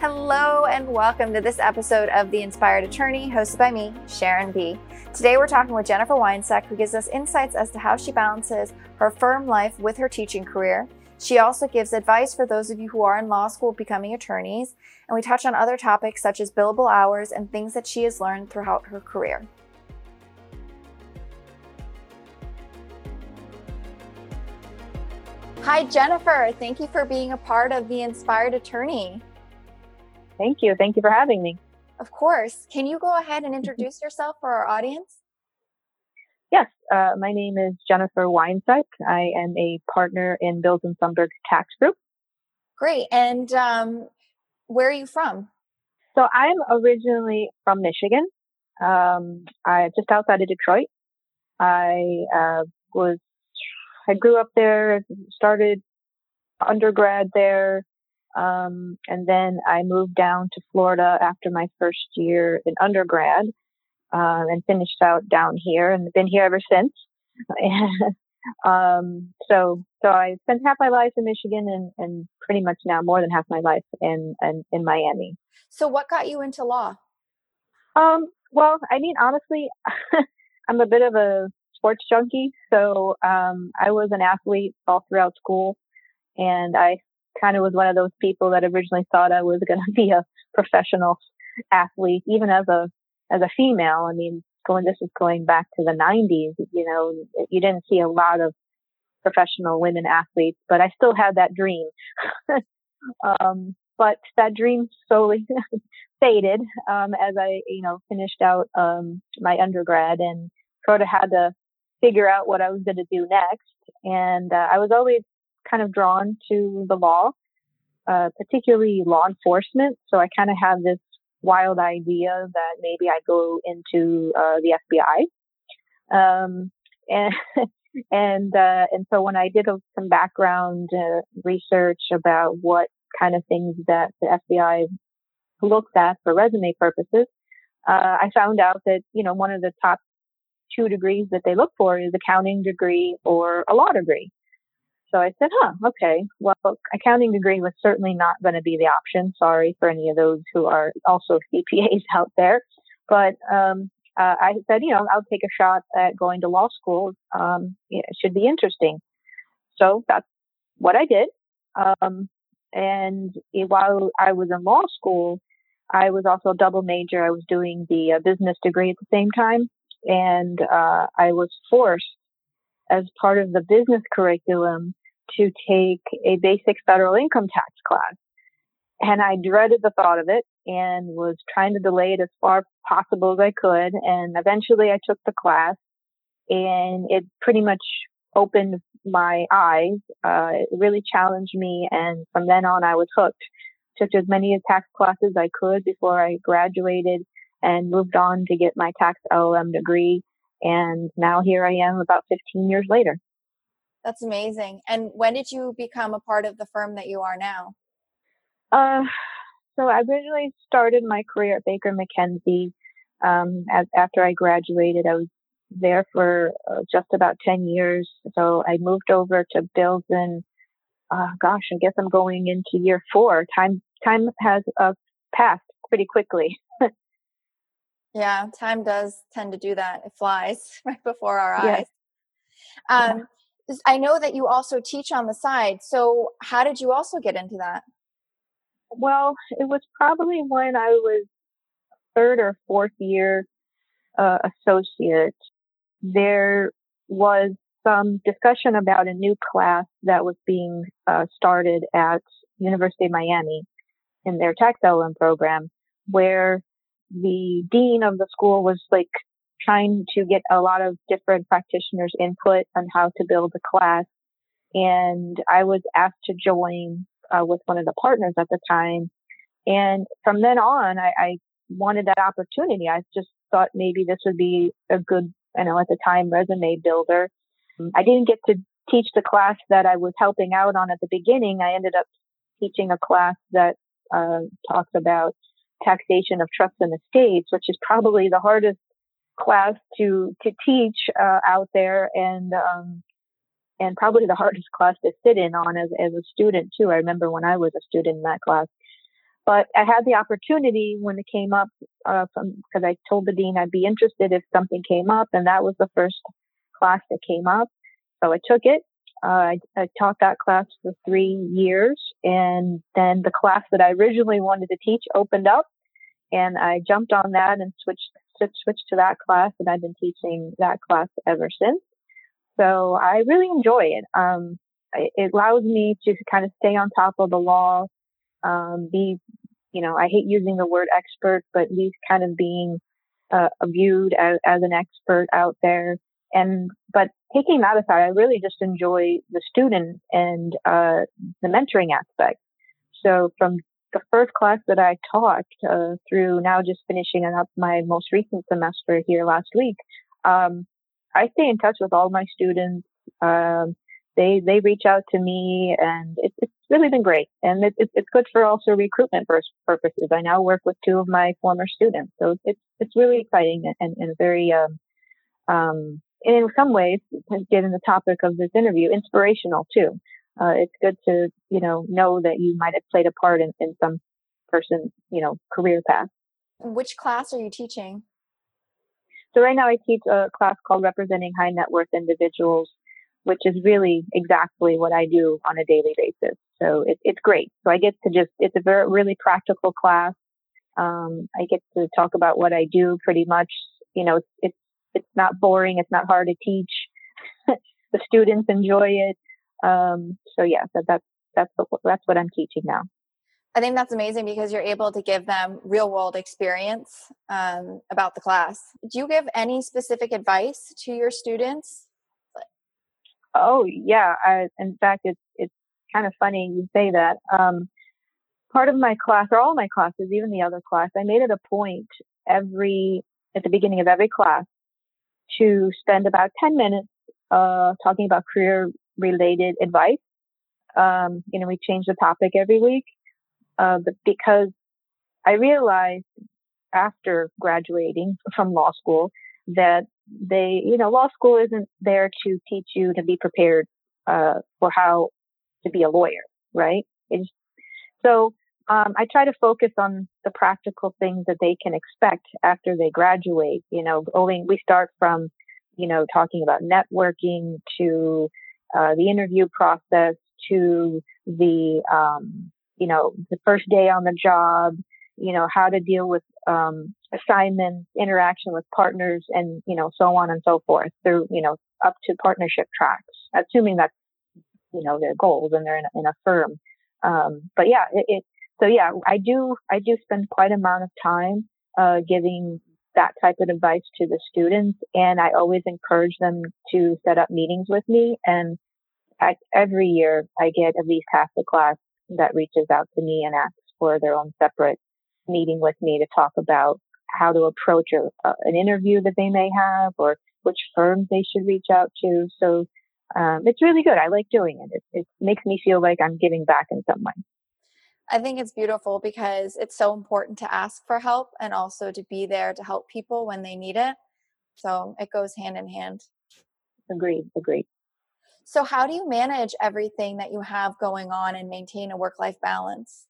Hello and welcome to this episode of The Inspired Attorney, hosted by me, Sharon B. Today we're talking with Jennifer Wioncek, who gives us insights as to how she balances her firm life with her teaching career. She also gives advice for those of you who are in law school becoming attorneys, and we touch on other topics such as billable hours and things that she has learned throughout her career. Hi, Jennifer. Thank you for being a part of The Inspired Attorney. Thank you. Thank you for having me. Of course. Can you go ahead and introduce yourself for our audience? Yes. My name is Jennifer Wioncek. I am a partner in Bilzin Sumberg Tax Group. Great. And where are you from? So I'm originally from Michigan, just outside of Detroit. I grew up there, started undergrad there. And then I moved down to Florida after my first year in undergrad, and finished out down here and been here ever since. So I spent half my life in Michigan and pretty much now more than half my life in Miami. So what got you into law? Well, I mean, honestly, I'm a bit of a sports junkie. So, I was an athlete all throughout school, and I kind of was one of those people that originally thought I was going to be a professional athlete, even as a female. I mean, this is going back to the 90s, you know, you didn't see a lot of professional women athletes, but I still had that dream. But that dream slowly faded as I, finished out my undergrad and sort of had to figure out what I was going to do next. And I was always kind of drawn to the law, particularly law enforcement. So I kind of have this wild idea that maybe I go into the FBI. And so when I did some background research about what kind of things that the FBI looks at for resume purposes, I found out that, one of the top 2 degrees that they look for is accounting degree or a law degree. So I said, okay, well, accounting degree was certainly not going to be the option. Sorry for any of those who are also CPAs out there. But I said, I'll take a shot at going to law school. It should be interesting. So that's what I did. And while I was in law school, I was also a double major. I was doing the business degree at the same time. And I was forced, as part of the business curriculum, to take a basic federal income tax class. And I dreaded the thought of it and was trying to delay it as far possible as I could. And eventually I took the class, and it pretty much opened my eyes. It really challenged me. And from then on, I was hooked. Took as many tax classes I could before I graduated and moved on to get my tax L.L.M. degree. And now here I am about 15 years later. That's amazing. And when did you become a part of the firm that you are now? So I originally started my career at Baker McKenzie. After I graduated, I was there for just about 10 years. So I moved over to Bilzin. I guess I'm going into year 4. Time has passed pretty quickly. Yeah, time does tend to do that. It flies right before our eyes. Yeah. I know that you also teach on the side. So how did you also get into that? Well, it was probably when I was 3rd or 4th year associate. There was some discussion about a new class that was being started at University of Miami in their tax L.L.M. program, where the dean of the school was like trying to get a lot of different practitioners' input on how to build the class. And I was asked to join with one of the partners at the time. And from then on, I wanted that opportunity. I just thought maybe this would be a good, at the time, resume builder. I didn't get to teach the class that I was helping out on at the beginning. I ended up teaching a class that talks about taxation of trusts and estates, which is probably the hardest class to teach out there, and and probably the hardest class to sit in on as a student too. I remember when I was a student in that class. But I had the opportunity when it came up, because I told the dean I'd be interested if something came up, and that was the first class that came up. So I took it. I taught that class for 3 years, and then the class that I originally wanted to teach opened up, and I jumped on that and switched to that class, and I've been teaching that class ever since. So I really enjoy it. It allows me to kind of stay on top of the law. I hate using the word expert, but at least kind of being viewed as an expert out there. But taking that aside, I really just enjoy the student and the mentoring aspect. So from the first class that I taught through now just finishing up my most recent semester here last week, I stay in touch with all my students. They reach out to me, and it's really been great. And it's good for also recruitment purposes. I now work with two of my former students, so it's really exciting and very and in some ways, given the topic of this interview, inspirational too. It's good to know that you might have played a part in some person's career path. Which class are you teaching? So right now I teach a class called Representing High Net Worth Individuals, which is really exactly what I do on a daily basis. So it's great. So I get to it's a very, really practical class. I get to talk about what I do pretty much. It's not boring. It's not hard to teach. The students enjoy it. That's what I'm teaching now. I think that's amazing because you're able to give them real world experience about the class. Do you give any specific advice to your students? Oh yeah. In fact, it's kind of funny you say that. Part of my class, or all my classes, even the other class, I made it a point at the beginning of every class to spend about 10 minutes talking about career related advice. We change the topic every week. But because I realized after graduating from law school that law school isn't there to teach you to be prepared for how to be a lawyer, right? I try to focus on the practical things that they can expect after they graduate. We start from, talking about networking to the interview process to the, the first day on the job, how to deal with assignments, interaction with partners, and, so on and so forth through, up to partnership tracks, assuming that's, their goals and they're in a firm. I do spend quite an amount of time giving that type of advice to the students, and I always encourage them to set up meetings with me. And every year I get at least half the class that reaches out to me and asks for their own separate meeting with me to talk about how to approach an interview that they may have or which firms they should reach out to. So it's really good. I like doing it. It makes me feel like I'm giving back in some way. I think it's beautiful because it's so important to ask for help and also to be there to help people when they need it. So it goes hand in hand. Agreed. So how do you manage everything that you have going on and maintain a work-life balance?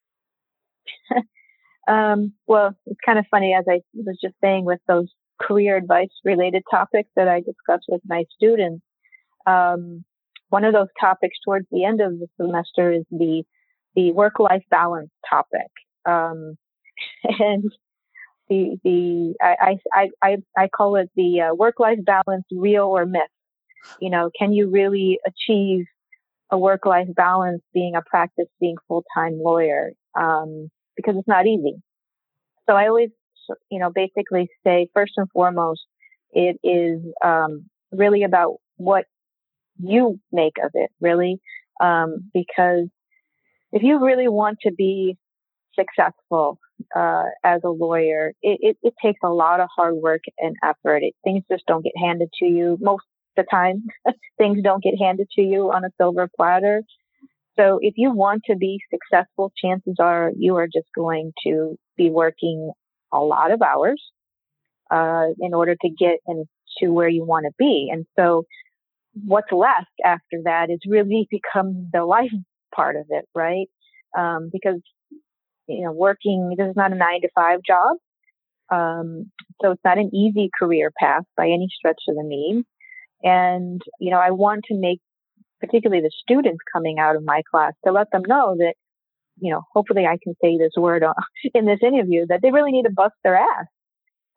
Well, it's kind of funny, as I was just saying, with those career advice-related topics that I discuss with my students. One of those topics towards the end of the semester is the work-life balance topic. I call it the work-life balance, real or myth. Can you really achieve a work-life balance being a practicing full-time lawyer? Because it's not easy. So I always, basically say, first and foremost, it is, really about what you make of it, really. Because if you really want to be successful as a lawyer, it takes a lot of hard work and effort. Things just don't get handed to you most of the time. Things don't get handed to you on a silver platter. So if you want to be successful, chances are you are just going to be working a lot of hours in order to get into where you want to be. And so what's left after that is really becomes the life part of it, right? Because, you know, working, this is not a 9-to-5 job. So it's not an easy career path by any stretch of the means. And, you know, I want to make particularly the students coming out of my class to let them know that, you know, hopefully I can say this word in this interview, that they really need to bust their ass,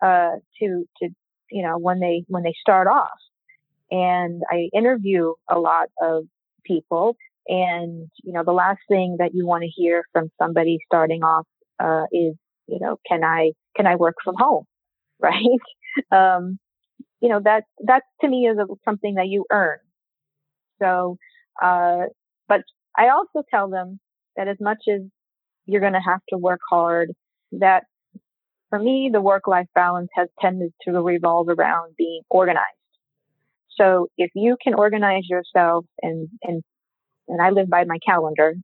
to, you know, when they start off. And I interview a lot of people, and, you know, the last thing that you want to hear from somebody starting off, is, you know, can I work from home? Right. You know, that to me is something that you earn. So, but I also tell them that as much as you're going to have to work hard, that for me, the work-life balance has tended to revolve around being organized. So if you can organize yourself and I live by my calendar,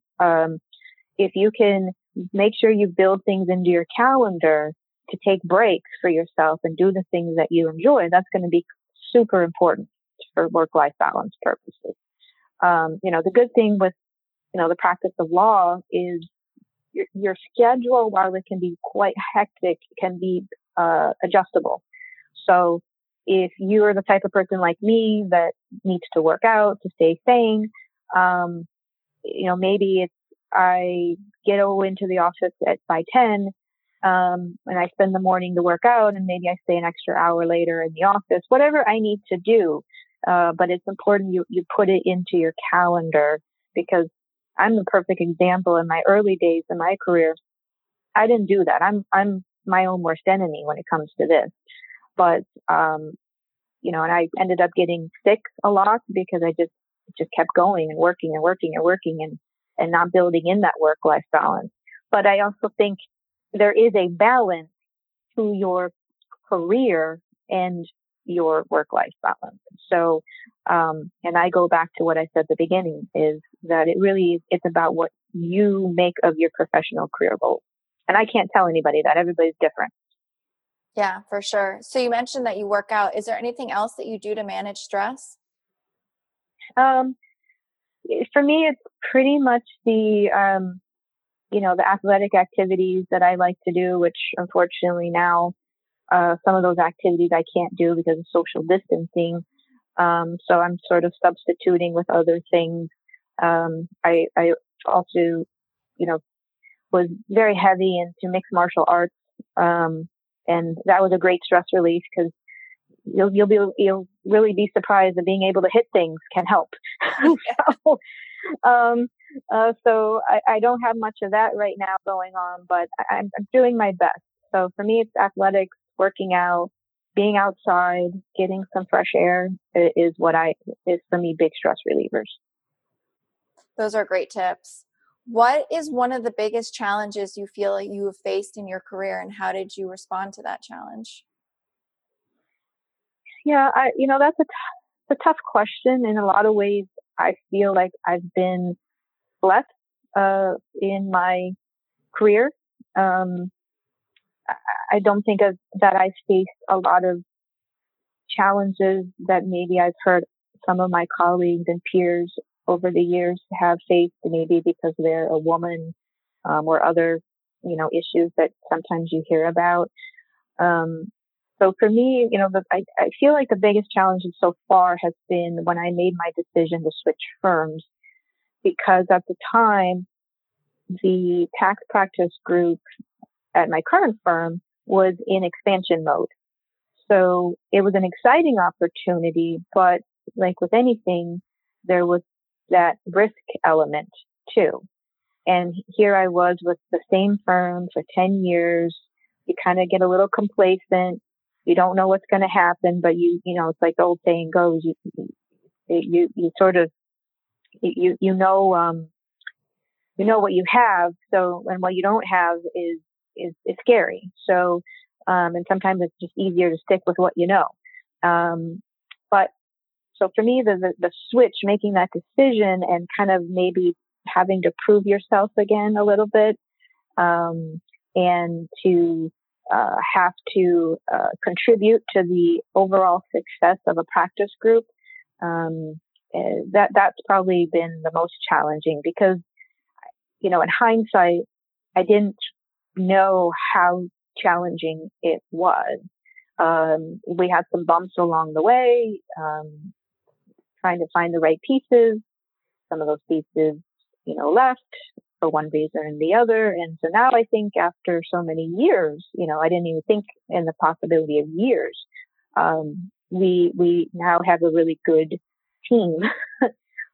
if you can make sure you build things into your calendar to take breaks for yourself and do the things that you enjoy, that's going to be super important for work-life balance purposes. You know, the good thing with, you know, the practice of law is your schedule, while it can be quite hectic, can be adjustable. So if you are the type of person like me that needs to work out to stay sane, you know, maybe it's I get over into the office by 10, and I spend the morning to work out, and maybe I stay an extra hour later in the office, whatever I need to do. But it's important you put it into your calendar, because I'm the perfect example. In my early days in my career, I didn't do that. I'm my own worst enemy when it comes to this. But, you know, and I ended up getting sick a lot because I just kept going and working and working and working and not building in that work-life balance. But I also think there is a balance to your career and your work-life balance. So, and I go back to what I said at the beginning, is that it really, it's about what you make of your professional career goals. And I can't tell anybody that. Everybody's different. Yeah, for sure. So you mentioned that you work out. Is there anything else that you do to manage stress? For me, it's pretty much the, you know, the athletic activities that I like to do, which unfortunately now, some of those activities I can't do because of social distancing. So I'm sort of substituting with other things. I also, you know, was very heavy into mixed martial arts. And that was a great stress relief, because you'll really be surprised that being able to hit things can help. So I don't have much of that right now going on, but I'm doing my best. So for me, it's athletics, working out, being outside, getting some fresh air is what is for me big stress relievers. Those are great tips. What is one of the biggest challenges you feel like you have faced in your career, and how did you respond to that challenge? Yeah, you know, that's a tough question. In a lot of ways, I feel like I've been blessed in my career. I don't think that I've faced a lot of challenges that maybe I've heard some of my colleagues and peers over the years have faced, maybe because they're a woman, or other, you know, issues that sometimes you hear about. So for me, you know, I feel like the biggest challenge so far has been when I made my decision to switch firms, because at the time, the tax practice group at my current firm was in expansion mode. So it was an exciting opportunity, but like with anything, there was that risk element too. And here I was with the same firm for 10 years. You kind of get a little complacent. You don't know what's going to happen, but you know, it's like the old saying goes, you sort of, you know what you have. So, and what you don't have is scary. So, and sometimes it's just easier to stick with what you know. So for me, the switch, making that decision and kind of maybe having to prove yourself again a little bit, and to have to contribute to the overall success of a practice group, That's probably been the most challenging because, you know, in hindsight, I didn't know how challenging it was. We had some bumps along the way, trying to find the right pieces. Some of those pieces, you know, left for one reason and the other. And so now I think after so many years, you know, I didn't even think in the possibility of years. We now have a really good team,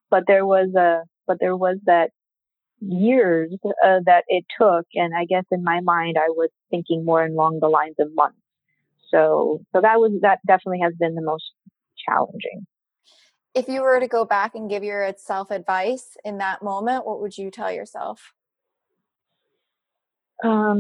but there was that years that it took. And I guess in my mind, I was thinking more along the lines of months. So that definitely has been the most challenging. If you were to go back and give yourself advice in that moment, what would you tell yourself? For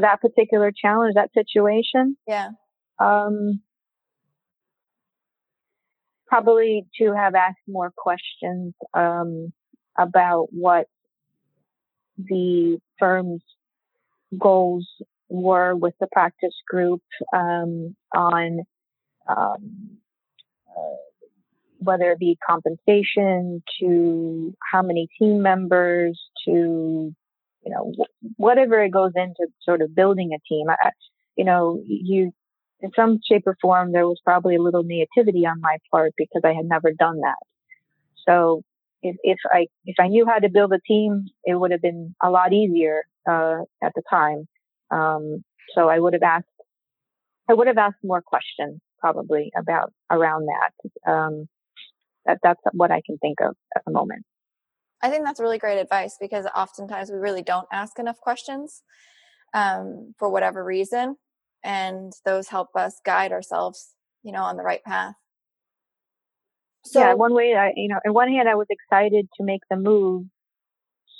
that particular challenge, that situation? Yeah. Probably to have asked more questions about what the firm's goals were with the practice group on whether it be compensation, to how many team members, to, you know, whatever it goes into sort of building a team. In some shape or form, there was probably a little negativity on my part because I had never done that. So if I knew how to build a team, it would have been a lot easier at the time. So I would have asked more questions probably around that. That's what I can think of at the moment. I think that's really great advice because oftentimes we really don't ask enough questions for whatever reason. And those help us guide ourselves, you know, on the right path. So, yeah, one way, on one hand, I was excited to make the move.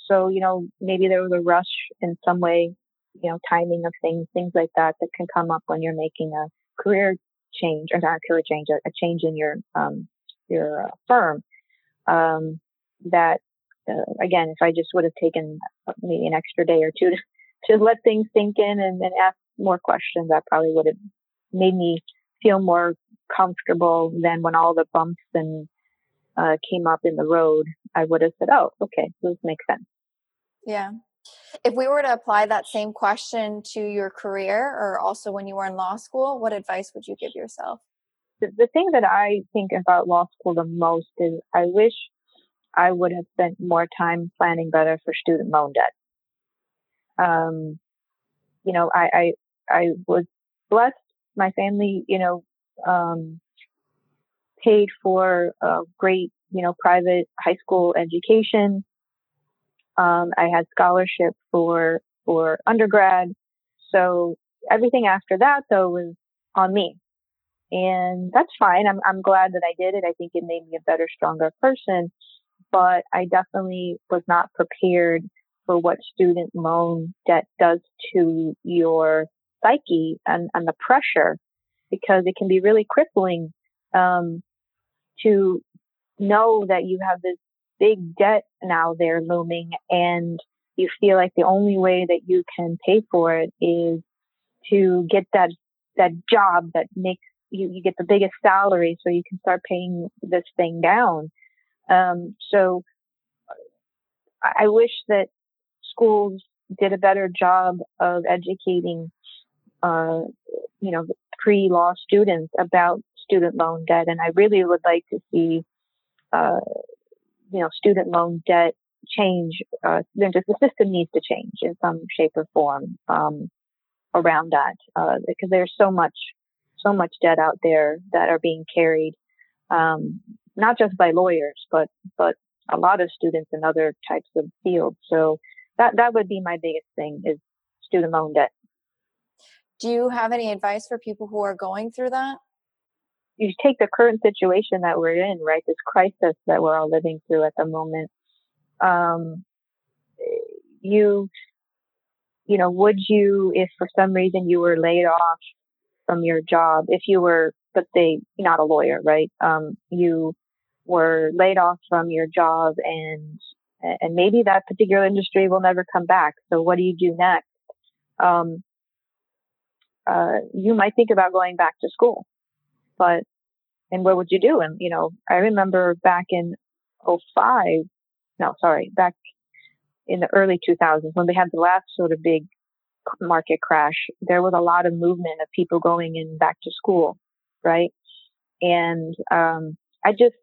So, you know, maybe there was a rush in some way, you know, timing of things like that can come up when you're making a career change, or not a career change, a change in your firm. Again, if I just would have taken maybe an extra day or two to let things sink in and ask more questions, that probably would have made me feel more comfortable than when all the bumps and came up in the road. I would have said, oh, okay, this makes sense. Yeah. If we were to apply that same question to your career or also when you were in law school, what advice would you give yourself? The thing that I think about law school the most is I wish I would have spent more time planning better for student loan debt. You know, I was blessed. My family, you know, paid for a great, you know, private high school education. I had scholarship for undergrad. So everything after that though was on me. And that's fine. I'm glad that I did it. I think it made me a better, stronger person, but I definitely was not prepared for what student loan debt does to your psyche and the pressure, because it can be really crippling to know that you have this big debt now there looming, and you feel like the only way that you can pay for it is to get that job that makes you get the biggest salary so you can start paying this thing down. So I wish that schools did a better job of educating, you know, pre-law students about student loan debt. And I really would like to see, you know, student loan debt change. The system needs to change in some shape or form around that, because there's so much debt out there that are being carried, not just by lawyers, but a lot of students in other types of fields. So that would be my biggest thing, is student loan debt. Do you have any advice for people who are going through that? You take the current situation that we're in, right? This crisis that we're all living through at the moment. You know, would you, if for some reason you were laid off from your job, if you were, let's say, not a lawyer, right? You were laid off from your job and maybe that particular industry will never come back. So what do you do next? You might think about going back to school, but and what would you do? And, you know, I remember back in back in the early 2000s, when we had the last sort of big market crash, there was a lot of movement of people going in back to school, right? And I just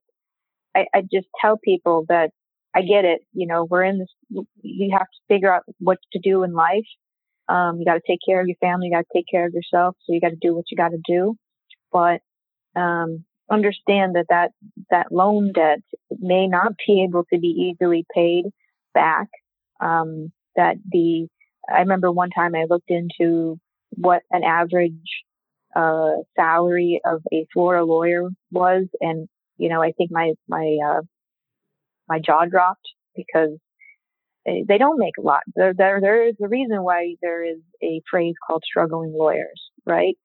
tell people that I get it. You know, we're in this, you have to figure out what to do in life. You got to take care of your family. You got to take care of yourself. So you got to do what you got to do. But understand that loan debt may not be able to be easily paid back. I remember one time I looked into what an average salary of a Florida lawyer was, and you know, I think my jaw dropped, because they don't make a lot. There is a reason why there is a phrase called struggling lawyers, right?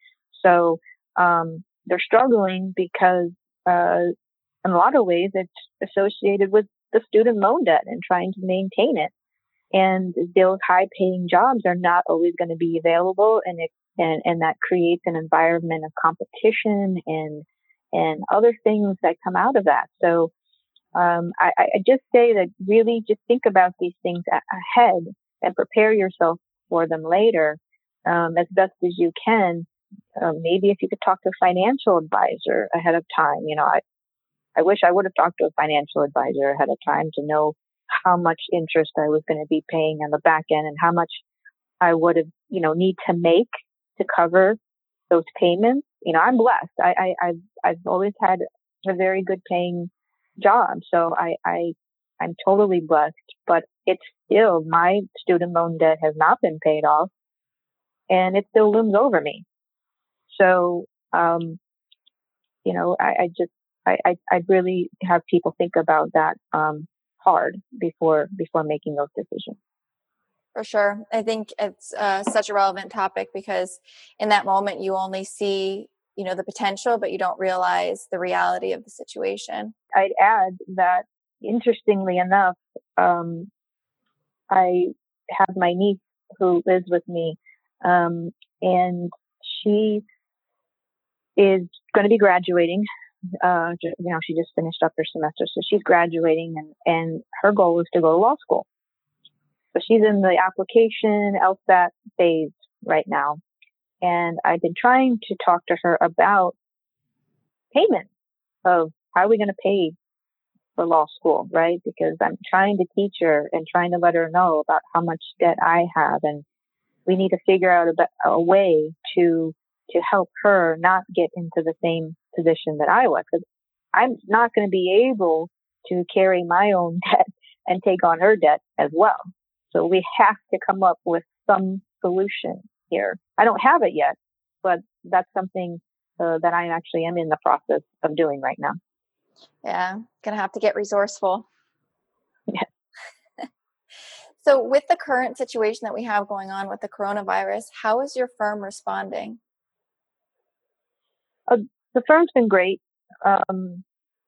So they're struggling because in a lot of ways it's associated with the student loan debt and trying to maintain it. And those high-paying jobs are not always going to be available, and that creates an environment of competition and other things that come out of that. So I just say that really just think about these things ahead and prepare yourself for them later as best as you can. Maybe if you could talk to a financial advisor ahead of time. You know, I wish I would have talked to a financial advisor ahead of time to know how much interest I was going to be paying on the back end and how much I would have, you know, need to make to cover those payments. You know, I'm blessed. I've always had a very good paying job. So I'm totally blessed, but it's still, my student loan debt has not been paid off and it still looms over me. So, you know, I really have people think about that, hard before making those decisions. For sure. I think it's such a relevant topic, because in that moment you only see, you know, the potential, but you don't realize the reality of the situation. I'd add that, interestingly enough, I have my niece who lives with me, and she is going to be graduating. You know, she just finished up her semester, so she's graduating, and her goal is to go to law school. So she's in the application LSAT phase right now, and I've been trying to talk to her about payment of how are we going to pay for law school, right? Because I'm trying to teach her and trying to let her know about how much debt I have, and we need to figure out a way to help her not get into the same position that I was, because I'm not going to be able to carry my own debt and take on her debt as well. So we have to come up with some solution here. I don't have it yet, but that's something that I actually am in the process of doing right now. Yeah, gonna have to get resourceful. Yeah. So with the current situation that we have going on with the coronavirus, how is your firm responding? The firm's been great. You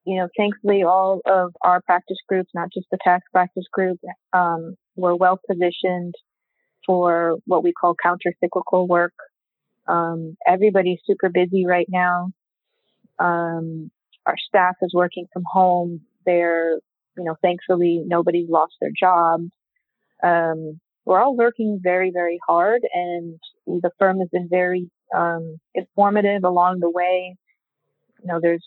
know, thankfully, all of our practice groups, not just the tax practice group, were well positioned for what we call counter-cyclical work. Everybody's super busy right now. Our staff is working from home. They're, you know, thankfully, nobody's lost their job. We're all working very, very hard, and the firm has been very informative along the way. You know, there's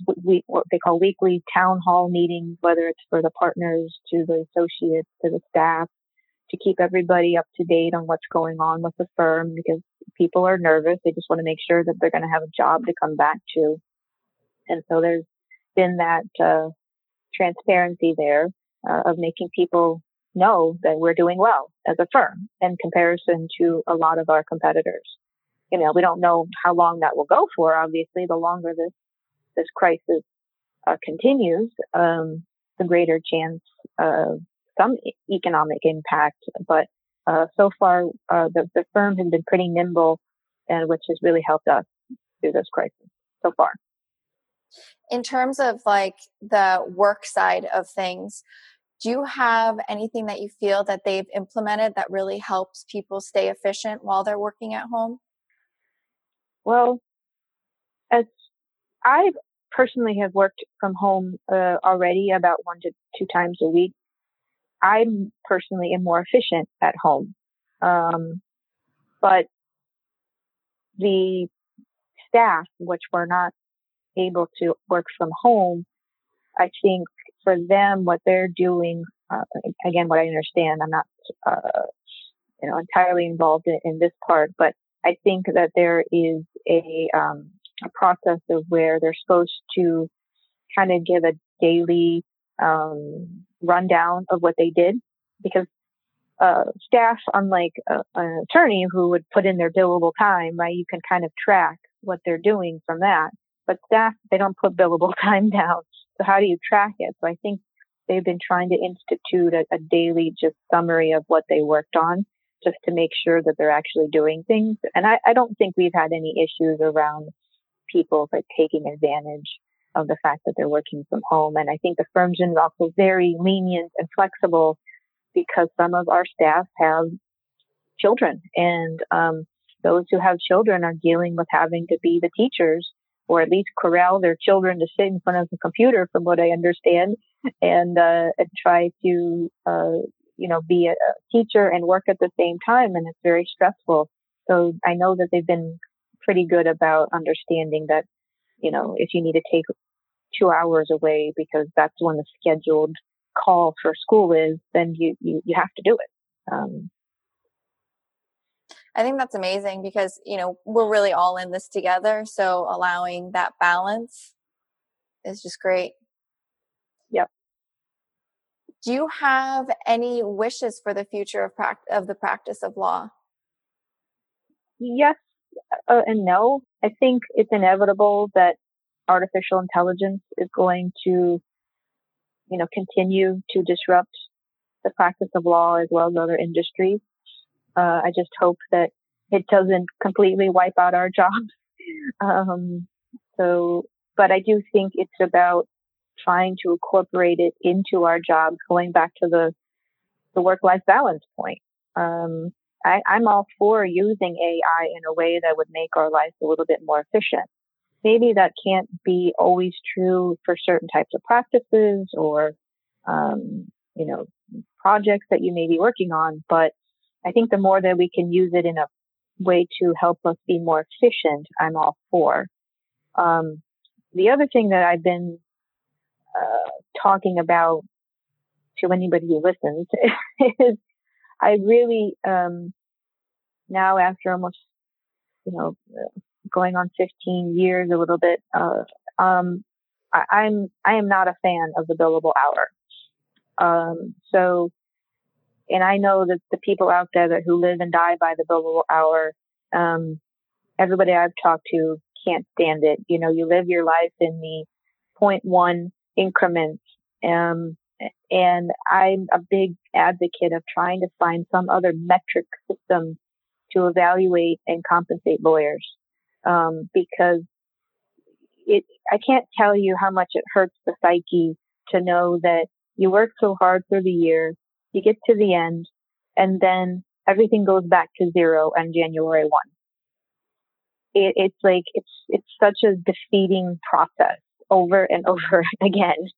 what they call weekly town hall meetings, whether it's for the partners, to the associates, to the staff, to keep everybody up to date on what's going on with the firm, because people are nervous. They just want to make sure that they're going to have a job to come back to. And so there's been that transparency there of making people know that we're doing well as a firm in comparison to a lot of our competitors. You know, we don't know how long that will go for. Obviously, the longer this crisis continues, the greater chance of some economic impact. But so far, the firm has been pretty nimble, and which has really helped us through this crisis so far. In terms of like the work side of things, do you have anything that you feel that they've implemented that really helps people stay efficient while they're working at home? Well, as I've personally have worked from home already about 1 to 2 times a week, I personally am more efficient at home. But the staff, which were not able to work from home, I think for them, what they're doing, again, what I understand, I'm not, entirely involved in this part, but I think that there is a process of where they're supposed to kind of give a daily rundown of what they did, because staff, unlike an attorney who would put in their billable time, right, you can kind of track what they're doing from that. But staff, they don't put billable time down. So how do you track it? So I think they've been trying to institute a daily just summary of what they worked on, just to make sure that they're actually doing things. And I don't think we've had any issues around people like taking advantage of the fact that they're working from home. And I think the firm's been also very lenient and flexible, because some of our staff have children, and those who have children are dealing with having to be the teachers, or at least corral their children to sit in front of the computer, from what I understand, and try to be a teacher and work at the same time, and it's very stressful. So I know that they've been pretty good about understanding that, if you need to take 2 hours away because that's when the scheduled call for school is, then you have to do it. I think that's amazing, because, we're really all in this together. So allowing that balance is just great. Yep. Do you have any wishes for the future of the practice of law? Yes and no. I think it's inevitable that artificial intelligence is going to, continue to disrupt the practice of law as well as other industries. I just hope that it doesn't completely wipe out our jobs. But I do think it's about trying to incorporate it into our jobs, going back to the work-life balance point. I'm all for using AI in a way that would make our lives a little bit more efficient. Maybe that can't be always true for certain types of practices or, projects that you may be working on. But I think the more that we can use it in a way to help us be more efficient, I'm all for. The other thing that I've been talking about to anybody who listens is I really, now after almost, going on 15 years a little bit, I am not a fan of the billable hour. And I know that the people out there who live and die by the billable hour, everybody I've talked to can't stand it. You live your life in the 0.1 increments. And I'm a big advocate of trying to find some other metric system to evaluate and compensate lawyers. Because I can't tell you how much it hurts the psyche to know that you work so hard through the year, you get to the end, and then everything goes back to zero on January 1. It's such a defeating process over and over again.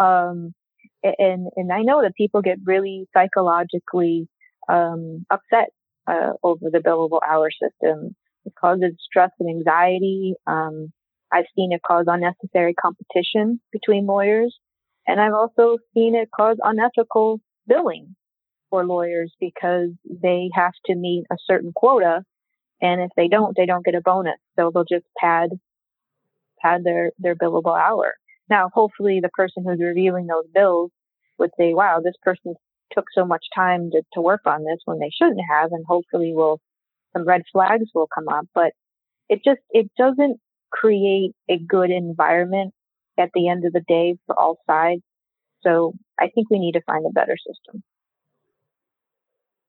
And I know that people get really psychologically upset over the billable hour system. It causes stress and anxiety. I've seen it cause unnecessary competition between lawyers. And I've also seen it cause unethical billing for lawyers, because they have to meet a certain quota. And if they don't, they don't get a bonus. So they'll just pad their billable hour. Now, hopefully the person who's reviewing those bills would say, wow, this person took so much time to work on this when they shouldn't have. And hopefully some red flags will come up, but it doesn't create a good environment at the end of the day for all sides. So I think we need to find a better system.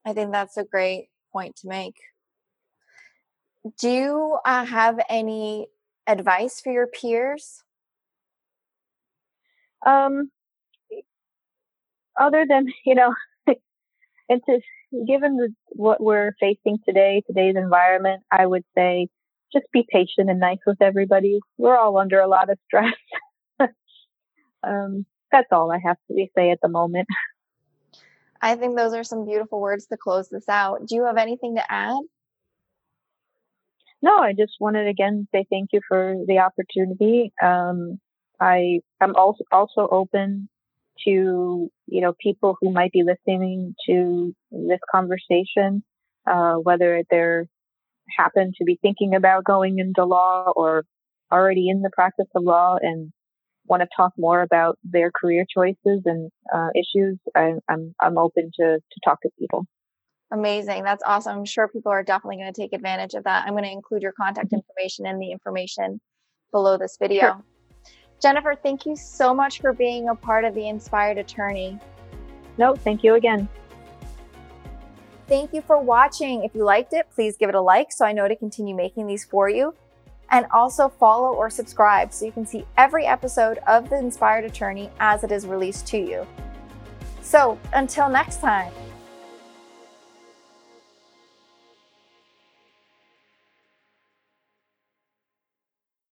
I think that's a great point to make. Do you have any advice for your peers? Other than, given what we're facing today, today's environment, I would say just be patient and nice with everybody. We're all under a lot of stress. That's all I have to say at the moment. I think those are some beautiful words to close this out. Do you have anything to add? No, I just wanted again say thank you for the opportunity. I am also open to, you know, people who might be listening to this conversation, whether they're happen to be thinking about going into law or already in the practice of law and want to talk more about their career choices and issues. I'm open to talk to people. Amazing. That's awesome. I'm sure people are definitely going to take advantage of that. I'm going to include your contact information and the information below this video. Sure. Jennifer, thank you so much for being a part of The Inspired Attorney. No, thank you again. Thank you for watching. If you liked it, please give it a like so I know to continue making these for you. And also follow or subscribe so you can see every episode of The Inspired Attorney as it is released to you. So until next time.